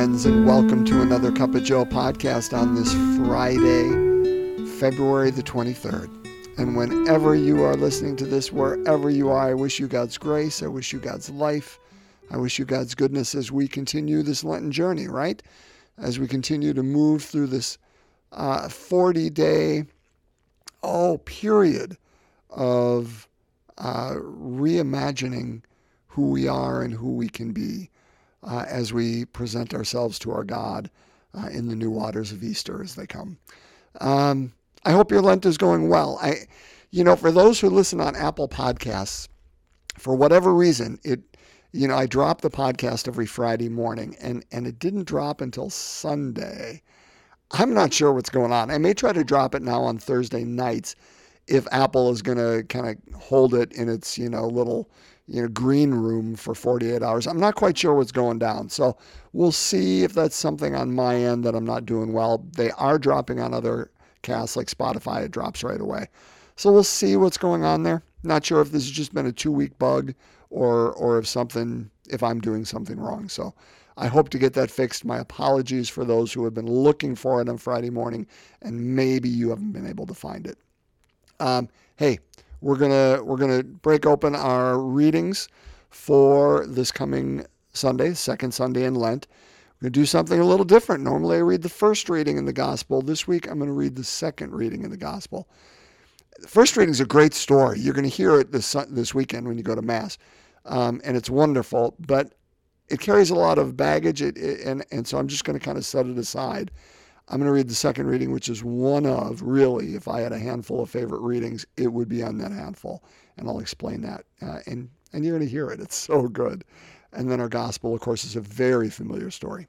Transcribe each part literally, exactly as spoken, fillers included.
friends, and welcome to another Cup of Joe podcast on this Friday, February the twenty-third. And whenever you are listening to this, wherever you are, I wish you God's grace. I wish you God's life. I wish you God's goodness as we continue this Lenten journey, right? As we continue to move through this uh, forty-day oh, period of uh, reimagining who we are and who we can be uh, as we present ourselves to our God uh, in the new waters of Easter as they come. Um, I hope your Lent is going well. I, you know, for those who listen on Apple Podcasts, for whatever reason, it, you know, I drop the podcast every Friday morning, and, and it didn't drop until Sunday. I'm not sure what's going on. I may try to drop it now on Thursday nights if Apple is going to kind of hold it in its, you know, little, you know, green room for forty-eight hours. I'm not quite sure what's going down. So we'll see if that's something on my end that I'm not doing well. They are dropping on other casts like Spotify. It drops right away. So we'll see what's going on there. Not sure if this has just been a two-week bug or or if something, if I'm doing something wrong. So I hope to get that fixed. My apologies for those who have been looking for it on Friday morning, and maybe you haven't been able to find it. Um, hey, we're gonna we're gonna break open our readings for this coming Sunday, second Sunday in Lent. We're gonna do something a little different. Normally, I read the first reading in the Gospel. This week, I'm gonna read the second reading in the Gospel. The first reading is a great story. You're gonna hear it this this weekend when you go to Mass, um, and it's wonderful. But it carries a lot of baggage, it, it, and, and so I'm just going to kind of set it aside. I'm going to read the second reading, which is one of, really, if I had a handful of favorite readings, it would be on that handful, and I'll explain that, uh, and, and you're going to hear it. It's so good. And then our gospel, of course, is a very familiar story.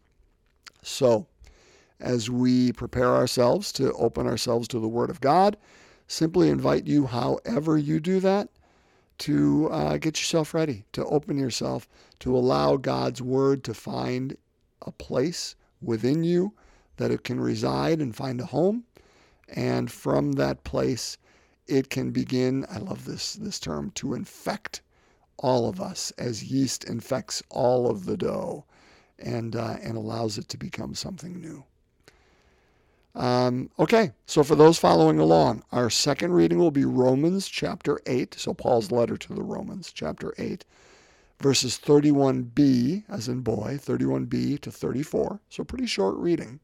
So as we prepare ourselves to open ourselves to the Word of God, simply invite you, however you do that, to uh, get yourself ready, to open yourself, to allow God's word to find a place within you that it can reside and find a home. And from that place, it can begin, I love this, this term, to infect all of us as yeast infects all of the dough and, uh, and allows it to become something new. Um, okay, so for those following along, our second reading will be Romans chapter eight, so Paul's letter to the Romans, chapter eight, verses thirty-one b, as in boy, thirty-one b to thirty-four, so pretty short reading.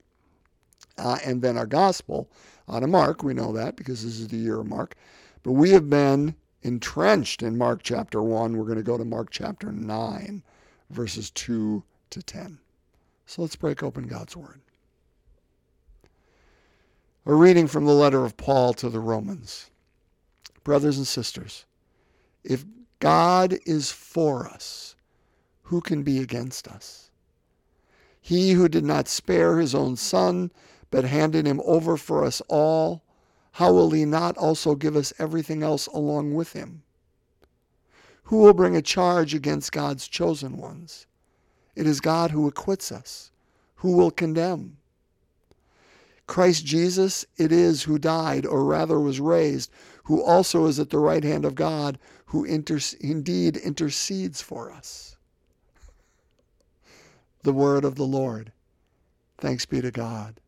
Uh, and then our gospel, out of Mark, we know that because this is the year of Mark, but we have been entrenched in Mark chapter one. We're going to go to Mark chapter nine, verses two to ten. So let's break open God's word. A reading from the letter of Paul to the Romans. Brothers and sisters, if God is for us, who can be against us? He who did not spare his own son, but handed him over for us all, how will he not also give us everything else along with him? Who will bring a charge against God's chosen ones? It is God who acquits us. Who will condemn? Christ Jesus it is who died, or rather was raised, who also is at the right hand of God, who inter- indeed intercedes for us. The word of the Lord. Thanks be to God.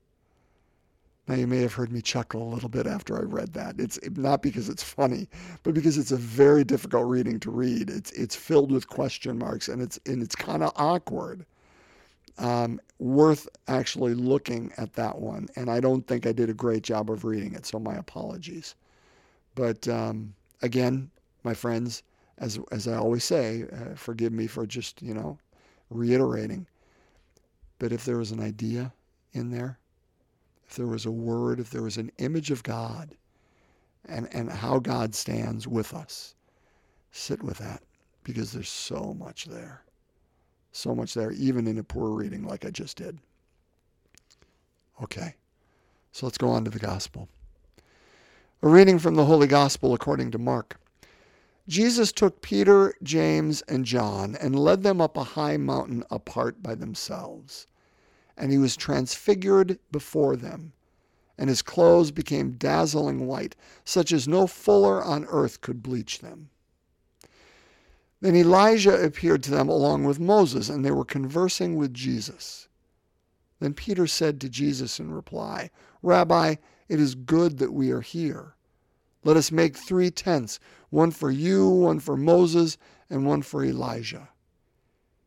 Now you may have heard me chuckle a little bit after I read that. It's not because it's funny, but because it's a very difficult reading to read. It's it's filled with question marks, and it's and it's kind of awkward. Um, worth actually looking at that one. And I don't think I did a great job of reading it, so my apologies. But um, again, my friends, as as I always say, uh, forgive me for just, you know, reiterating. But if there was an idea in there, if there was a word, if there was an image of God and, and how God stands with us, sit with that because there's so much there. So much there, even in a poor reading like I just did. Okay, so let's go on to the gospel. A reading from the Holy Gospel according to Mark. Jesus took Peter, James, and John and led them up a high mountain apart by themselves. And he was transfigured before them, and his clothes became dazzling white, such as no fuller on earth could bleach them. Then Elijah appeared to them along with Moses, and they were conversing with Jesus. Then Peter said to Jesus in reply, "Rabbi, it is good that we are here. Let us make three tents, one for you, one for Moses, and one for Elijah."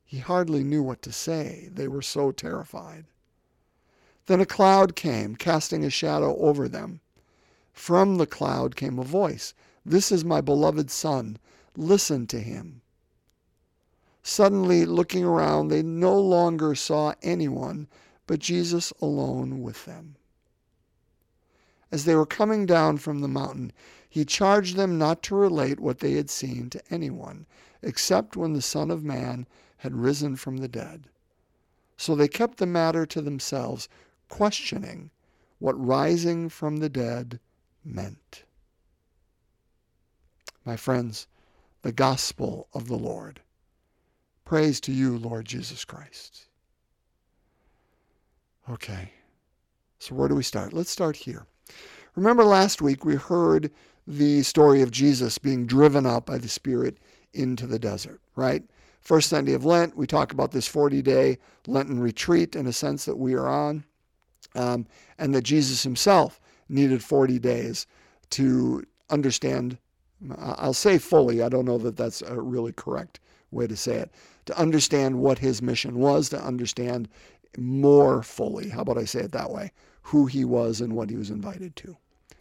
He hardly knew what to say. They were so terrified. Then a cloud came, casting a shadow over them. From the cloud came a voice, "This is my beloved Son. Listen to him." Suddenly, looking around, they no longer saw anyone but Jesus alone with them. As they were coming down from the mountain, he charged them not to relate what they had seen to anyone, except when the Son of Man had risen from the dead. So they kept the matter to themselves, questioning what rising from the dead meant. My friends, the gospel of the Lord. Praise to you, Lord Jesus Christ. Okay, so where do we start? Let's start here. Remember last week we heard the story of Jesus being driven out by the Spirit into the desert, right? First Sunday of Lent, we talk about this forty-day Lenten retreat in a sense that we are on, um, and that Jesus himself needed forty days to understand, I'll say fully, I don't know that that's a really correct way to say it, to understand what his mission was, to understand more fully, how about I say it that way, who he was and what he was invited to,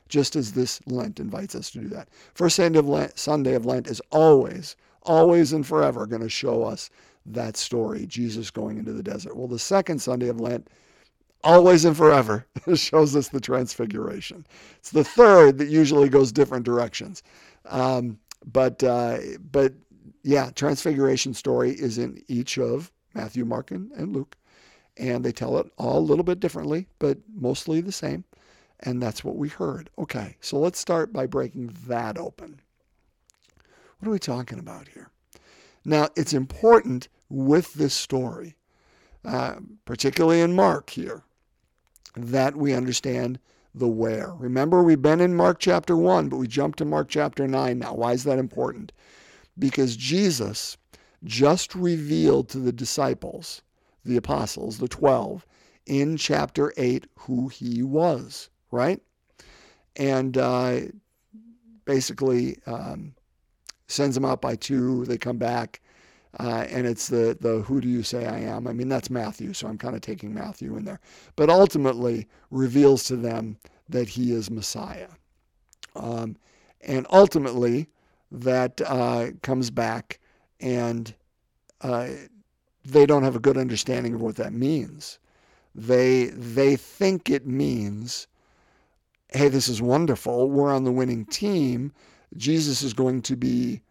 just as this Lent invites us to do that. First Sunday of Lent, Sunday of Lent is always, always and forever going to show us that story, Jesus going into the desert. Well, the second Sunday of Lent, always and forever, shows us the Transfiguration. It's the third that usually goes different directions. Um, but, uh, but yeah, Transfiguration story is in each of Matthew, Mark, and, and Luke. And they tell it all a little bit differently, but mostly the same. And that's what we heard. Okay, so let's start by breaking that open. What are we talking about here? Now, it's important with this story, uh, particularly in Mark here, that we understand the where. Remember, we've been in Mark chapter one, but we jumped to Mark chapter nine now. Why is that important? Because Jesus just revealed to the disciples, the apostles, the twelve, in chapter eight, who he was, right? And uh, basically um, sends them out by two. They come back, uh, and it's the, the who do you say I am? I mean, that's Matthew, so I'm kind of taking Matthew in there. But ultimately reveals to them that he is Messiah. Um, and ultimately that uh, comes back and... Uh, they don't have a good understanding of what that means. They they think it means, hey, this is wonderful. We're on the winning team. Jesus is going to be,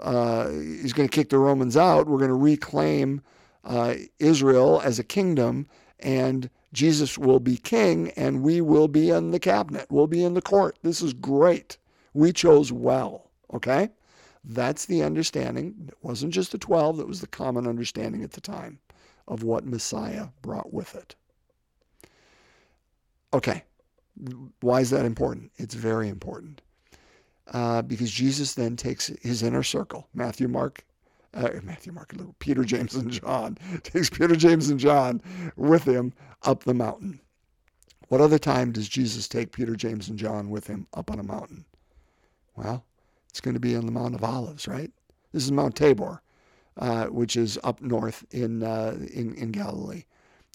uh, he's going to kick the Romans out. We're going to reclaim uh, Israel as a kingdom, and Jesus will be king, and we will be in the cabinet. We'll be in the court. This is great. We chose well, okay? That's the understanding. It wasn't just the twelve. That was the common understanding at the time of what Messiah brought with it. Okay. Why is that important? It's very important. Uh, because Jesus then takes his inner circle, Matthew, Mark, uh, Matthew, Mark, Peter, James, and John, takes Peter, James, and John with him up the mountain. What other time does Jesus take Peter, James, and John with him up on a mountain? Well, it's going to be on the Mount of Olives, right? This is Mount Tabor, uh, which is up north in uh, in, in Galilee.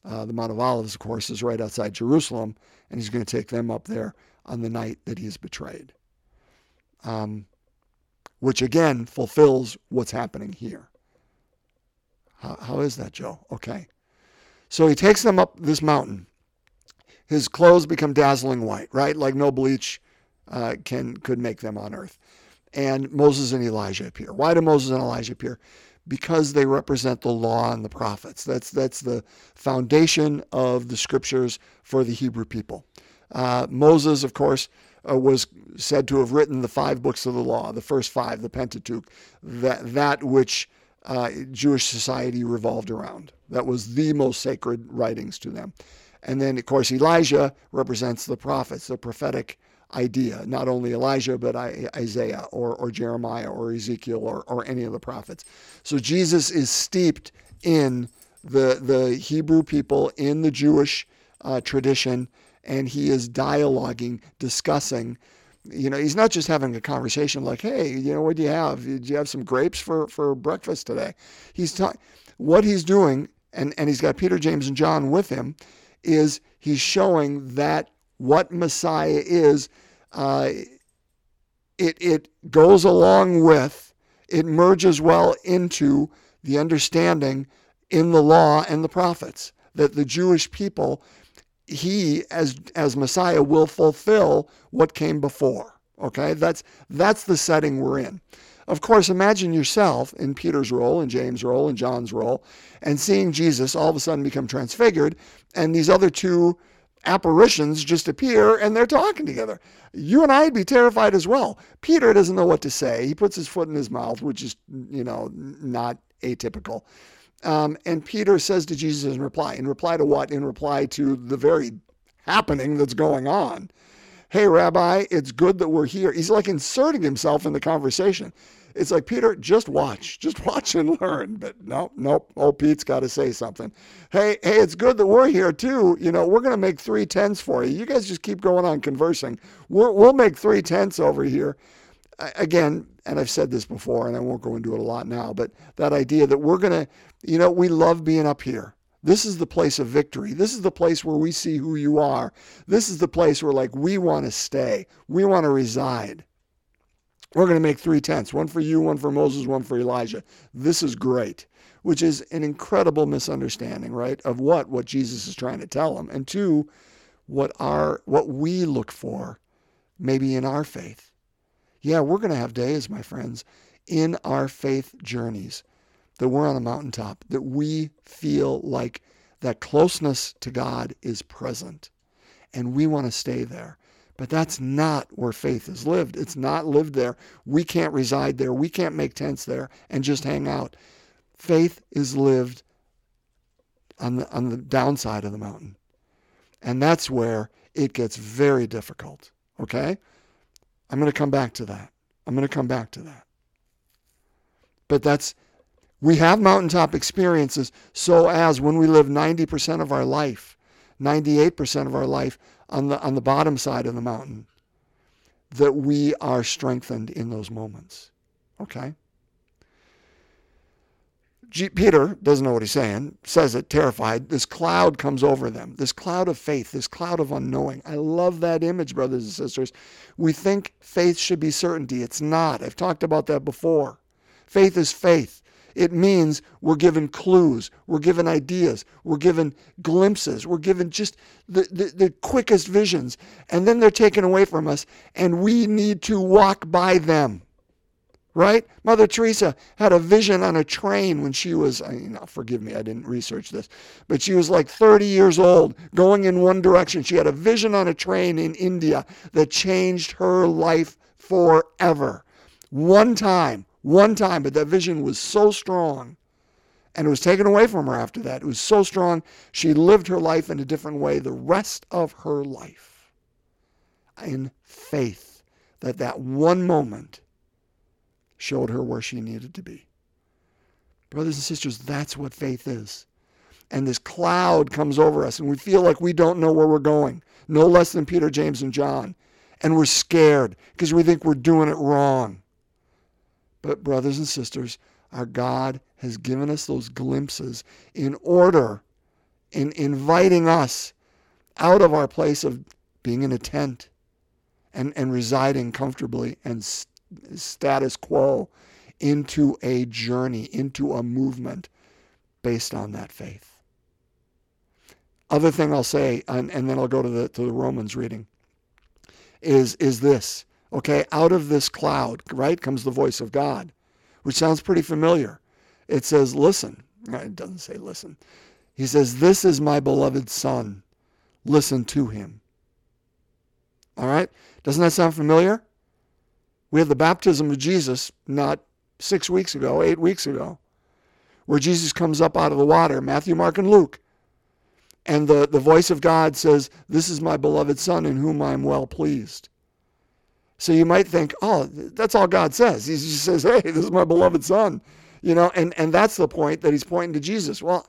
Uh, the Mount of Olives, of course, is right outside Jerusalem, and he's going to take them up there on the night that he is betrayed, um, which, again, fulfills what's happening here. How, how is that, Joe? Okay. So he takes them up this mountain. His clothes become dazzling white, right? Like no bleach uh, can could make them on earth. And Moses and Elijah appear. Why do Moses and Elijah appear? Because they represent the law and the prophets. That's that's the foundation of the scriptures for the Hebrew people. Uh, Moses, of course, uh, was said to have written the five books of the law, the first five, the Pentateuch, that, that which uh, Jewish society revolved around. That was the most sacred writings to them. And then, of course, Elijah represents the prophets, the prophetic idea, not only Elijah, but Isaiah or, or Jeremiah or Ezekiel or, or any of the prophets. So Jesus is steeped in the the Hebrew people in the Jewish uh, tradition, and he is dialoguing, discussing. You know, he's not just having a conversation like, hey, you know, what do you have? Do you have some grapes for, for breakfast today? He's ta- What he's doing, and, and he's got Peter, James, and John with him, is he's showing that what Messiah is, uh, it it goes along with, it merges well into the understanding in the law and the prophets that the Jewish people, he as as Messiah will fulfill what came before. Okay, that's that's the setting we're in. Of course, imagine yourself in Peter's role, in James' role, in John's role, and seeing Jesus all of a sudden become transfigured, and these other two apparitions just appear and they're talking together. You and I'd be terrified as well. Peter doesn't know what to say. He puts his foot in his mouth, which is, you know, not atypical. Um, and Peter says to Jesus in reply, in reply to what? In reply to the very happening that's going on. Hey, Rabbi, it's good that we're here. He's like inserting himself in the conversation. It's like, Peter, just watch. Just watch and learn. But no, nope. Old Pete's got to say something. Hey, hey, it's good that we're here, too. You know, we're going to make three tents for you. You guys just keep going on conversing. We're, we'll make three tents over here. Again, and I've said this before, and I won't go into it a lot now, but that idea that we're going to, you know, we love being up here. This is the place of victory. This is the place where we see who you are. This is the place where, like, we want to stay. We want to reside. We're going to make three tents, one for you, one for Moses, one for Elijah. This is great, which is an incredible misunderstanding, right, of what, what Jesus is trying to tell them, and two, what our, what we look for maybe in our faith. Yeah, we're going to have days, my friends, in our faith journeys, that we're on a mountaintop, that we feel like that closeness to God is present, and we want to stay there. But that's not where faith is lived. It's not lived there. We can't reside there. We can't make tents there and just hang out. Faith is lived on the, on the downside of the mountain, and that's where it gets very difficult, okay? I'm going to come back to that. I'm going to come back to that. But that's... We have mountaintop experiences so as when we live ninety percent of our life, ninety-eight percent of our life on the on the bottom side of the mountain, that we are strengthened in those moments, okay? G- Peter doesn't know what he's saying, says it terrified. This cloud comes over them, this cloud of faith, this cloud of unknowing. I love that image, brothers and sisters. We think faith should be certainty. It's not. I've talked about that before. Faith is faith. It means we're given clues, we're given ideas, we're given glimpses, we're given just the, the, the quickest visions, and then they're taken away from us, and we need to walk by them, right? Mother Teresa had a vision on a train when she was, I mean, oh, forgive me, I didn't research this, but she was like thirty years old, going in one direction. She had a vision on a train in India that changed her life forever. One time. One time, but that vision was so strong, and it was taken away from her after that. It was so strong, she lived her life in a different way the rest of her life in faith that that one moment showed her where she needed to be. Brothers and sisters, that's what faith is. And this cloud comes over us, and we feel like we don't know where we're going, no less than Peter, James, and John. And we're scared because we think we're doing it wrong. But brothers and sisters, our God has given us those glimpses in order, in inviting us out of our place of being in a tent and, and residing comfortably and st- status quo into a journey, into a movement based on that faith. Other thing I'll say, and, and then I'll go to the, to the Romans reading, is, is this. Okay, out of this cloud, right, comes the voice of God, which sounds pretty familiar. It says, listen. It doesn't say listen. He says, this is my beloved son. Listen to him. All right? Doesn't that sound familiar? We had the baptism of Jesus not six weeks ago, eight weeks ago, where Jesus comes up out of the water, Matthew, Mark, and Luke. And the, the voice of God says, this is my beloved son in whom I am well pleased. So you might think, oh, that's all God says. He just says, hey, this is my beloved son. You know, and, and that's the point that he's pointing to Jesus. Well,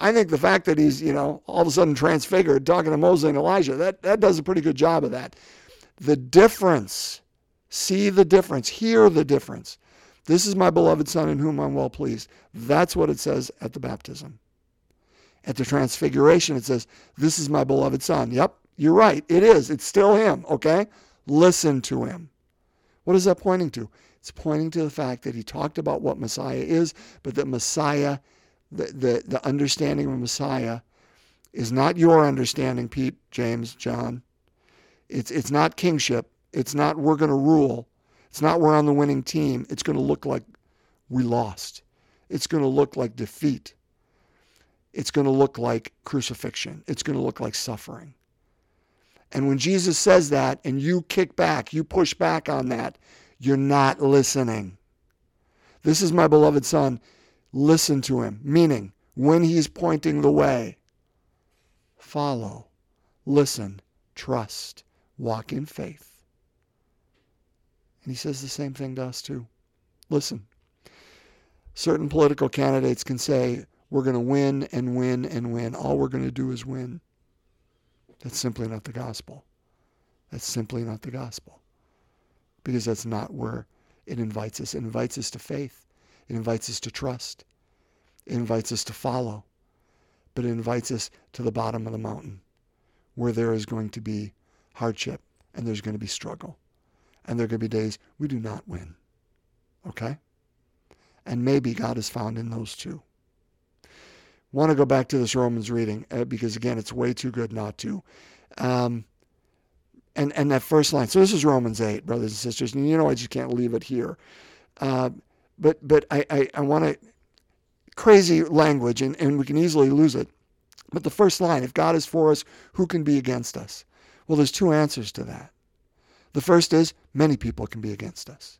I think the fact that he's, you know, all of a sudden transfigured, talking to Moses and Elijah, that, that does a pretty good job of that. The difference, see the difference, hear the difference. This is my beloved Son in whom I'm well pleased. That's what it says at the baptism. At the transfiguration, it says, this is my beloved Son. Yep, you're right. It is. It's still him, okay? Listen to him. What is that pointing to? It's pointing to the fact that he talked about what Messiah is, but that Messiah, the, the, the understanding of Messiah is not your understanding, Pete, James, John. It's, it's not kingship. It's not we're going to rule. It's not we're on the winning team. It's going to look like we lost. It's going to look like defeat. It's going to look like crucifixion. It's going to look like suffering. And when Jesus says that and you kick back, you push back on that, you're not listening. This is my beloved Son. Listen to him. Meaning, when he's pointing the way, follow, listen, trust, walk in faith. And he says the same thing to us too. Listen. Certain political candidates can say, we're going to win and win and win. All we're going to do is win. That's simply not the gospel. That's simply not the gospel. Because that's not where it invites us. It invites us to faith. It invites us to trust. It invites us to follow. But it invites us to the bottom of the mountain where there is going to be hardship and there's going to be struggle. And there are going to be days we do not win. Okay? And maybe God is found in those two. Want to go back to this Romans reading uh, because, again, it's way too good not to. Um, and, and that first line. So this is Romans eight, brothers and sisters. And you know I just can't leave it here. Uh, but but I, I, I want to... Crazy language, and, and we can easily lose it. But the first line, if God is for us, who can be against us? Well, there's two answers to that. The first is many people can be against us.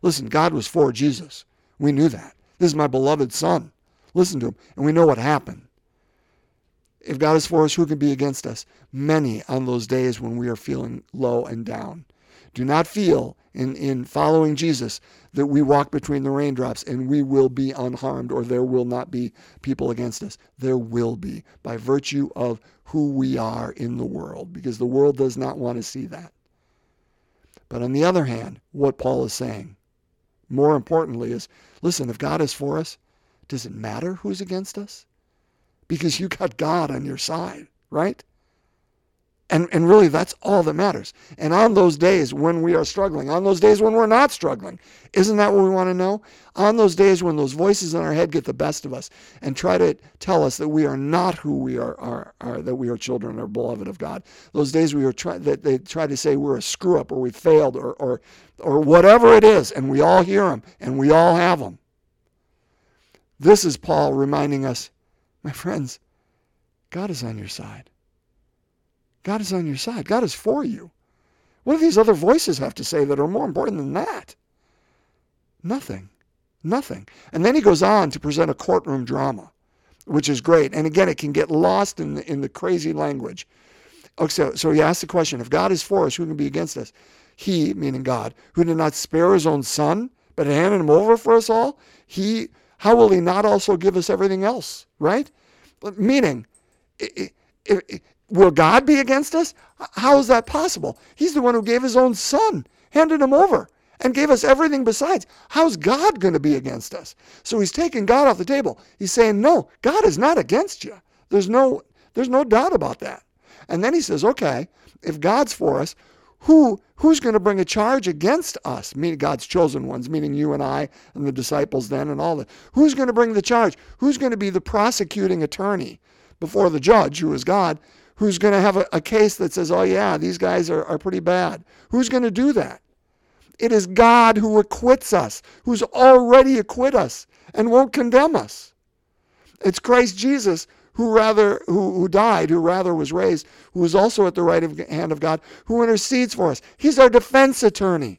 Listen, God was for Jesus. We knew that. This is my beloved Son. Listen to him. And we know what happened. If God is for us, who can be against us? Many on those days when we are feeling low and down. Do not feel in, in following Jesus that we walk between the raindrops and we will be unharmed or there will not be people against us. There will be by virtue of who we are in the world because the world does not want to see that. But on the other hand, what Paul is saying, more importantly, is, listen, if God is for us, does it matter who's against us? Because you got God on your side, right? And and really, that's all that matters. And on those days when we are struggling, on those days when we're not struggling, isn't that what we want to know? On those days when those voices in our head get the best of us and try to tell us that we are not who we are, are, are that we are children or beloved of God. Those days we are try, that they try to say we're a screw-up or we failed or, or, or whatever it is, and we all hear them and we all have them. This is Paul reminding us, my friends, God is on your side. God is on your side. God is for you. What do these other voices have to say that are more important than that? Nothing. Nothing. And then he goes on to present a courtroom drama, which is great. And again, it can get lost in the, in the crazy language. Okay, so, so he asks the question, if God is for us, who can be against us? He, meaning God, who did not spare his own Son, but handed him over for us all, he... how will he not also give us everything else, right? Meaning, it, it, it, will God be against us? How is that possible? He's the one who gave his own Son, handed him over, and gave us everything besides. How's God going to be against us? So he's taking God off the table. He's saying, no, God is not against you. There's no, there's no doubt about that. And then he says, okay, if God's for us, Who who's going to bring a charge against us? Meaning God's chosen ones, meaning you and I and the disciples then and all that. Who's going to bring the charge? Who's going to be the prosecuting attorney before the judge, who is God, who's going to have a, a case that says, oh yeah, these guys are, are pretty bad. Who's going to do that? It is God who acquits us, who's already acquit us and won't condemn us. It's Christ Jesus Who rather who, who died, who rather was raised, who is also at the right of, hand of God, who intercedes for us. He's our defense attorney.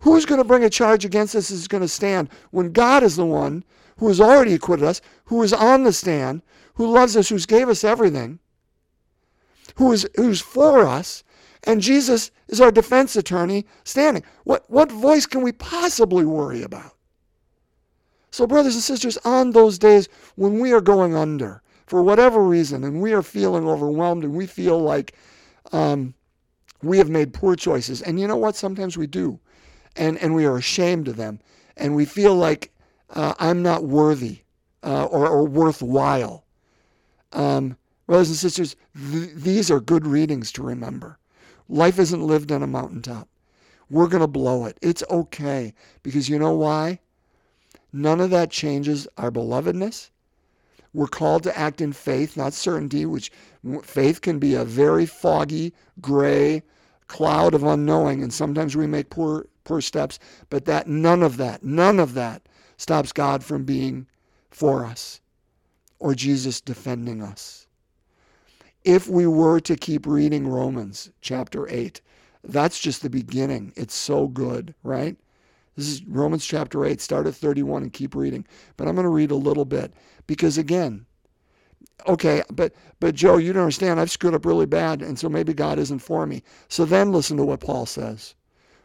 Who's going to bring a charge against us is going to stand when God is the one who has already acquitted us, who is on the stand, who loves us, who's gave us everything, who is who's for us, and Jesus is our defense attorney standing. What what voice can we possibly worry about? So brothers and sisters, on those days when we are going under for whatever reason and we are feeling overwhelmed and we feel like um, we have made poor choices, and you know what? Sometimes we do, and, and we are ashamed of them, and we feel like uh, I'm not worthy uh, or, or worthwhile. Um, brothers and sisters, th- these are good readings to remember. Life isn't lived on a mountaintop. We're going to blow it. It's okay, because you know why? None of that changes our belovedness. We're called to act in faith, not certainty, which faith can be a very foggy, gray cloud of unknowing, and sometimes we make poor poor steps, but that none of that, none of that stops God from being for us or Jesus defending us. If we were to keep reading Romans chapter eight, that's just the beginning. It's so good, right? This is Romans chapter eight, start at thirty-one and keep reading. But I'm going to read a little bit because, again, okay, but but Joe, you don't understand. I've screwed up really bad, and so maybe God isn't for me. So then listen to what Paul says.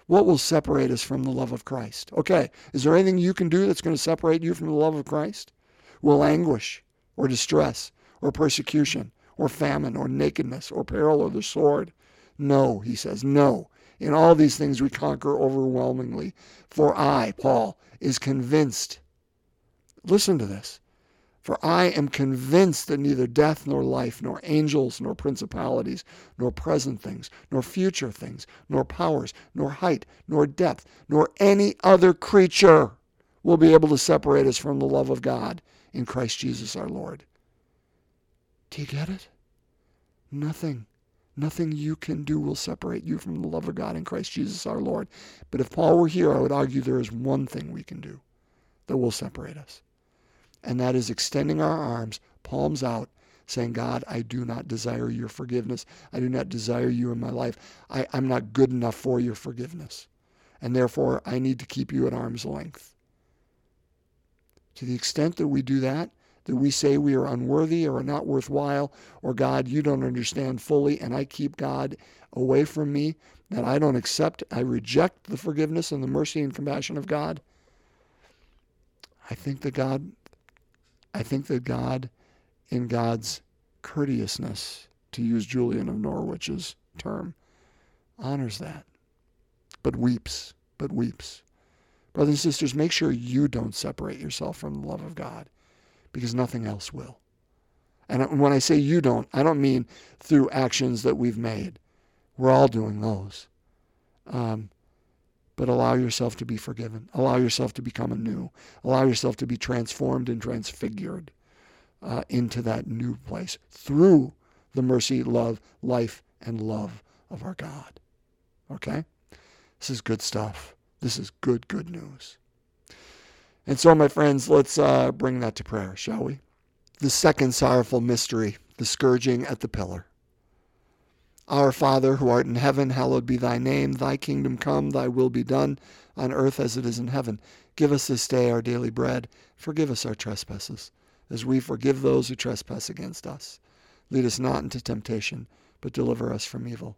What will separate us from the love of Christ? Okay, is there anything you can do that's going to separate you from the love of Christ? Will anguish or distress or persecution or famine or nakedness or peril or the sword? No, he says, no. In all these things we conquer overwhelmingly. For I, Paul, is convinced. Listen to this. For I am convinced that neither death nor life, nor angels, nor principalities, nor present things, nor future things, nor powers, nor height, nor depth, nor any other creature will be able to separate us from the love of God in Christ Jesus our Lord. Do you get it? Nothing. Nothing you can do will separate you from the love of God in Christ Jesus our Lord. But if Paul were here, I would argue there is one thing we can do that will separate us. And that is extending our arms, palms out, saying, God, I do not desire your forgiveness. I do not desire you in my life. I, I'm not good enough for your forgiveness. And therefore, I need to keep you at arm's length. To the extent that we do that, that we say we are unworthy or are not worthwhile, or God, you don't understand fully, and I keep God away from me, that I don't accept, I reject the forgiveness and the mercy and compassion of God. I think that God, I think that God, in God's courteousness, to use Julian of Norwich's term, honors that, but weeps, but weeps. Brothers and sisters, make sure you don't separate yourself from the love of God, because nothing else will. And when I say you don't, I don't mean through actions that we've made. We're all doing those. Um, but allow yourself to be forgiven. Allow yourself to become anew. Allow yourself to be transformed and transfigured uh, into that new place through the mercy, love, life, and love of our God. Okay? This is good stuff. This is good, good news. And so, my friends, let's uh, bring that to prayer, shall we? The second sorrowful mystery, the scourging at the pillar. Our Father, who art in heaven, hallowed be thy name. Thy kingdom come, thy will be done, on earth as it is in heaven. Give us this day our daily bread. Forgive us our trespasses, as we forgive those who trespass against us. Lead us not into temptation, but deliver us from evil.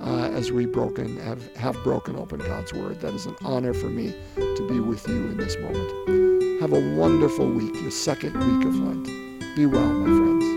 uh, as we broken have, have broken open God's Word. That is an honor for me to be with you in this moment. Have a wonderful week, your second week of Lent. Be well, my friends.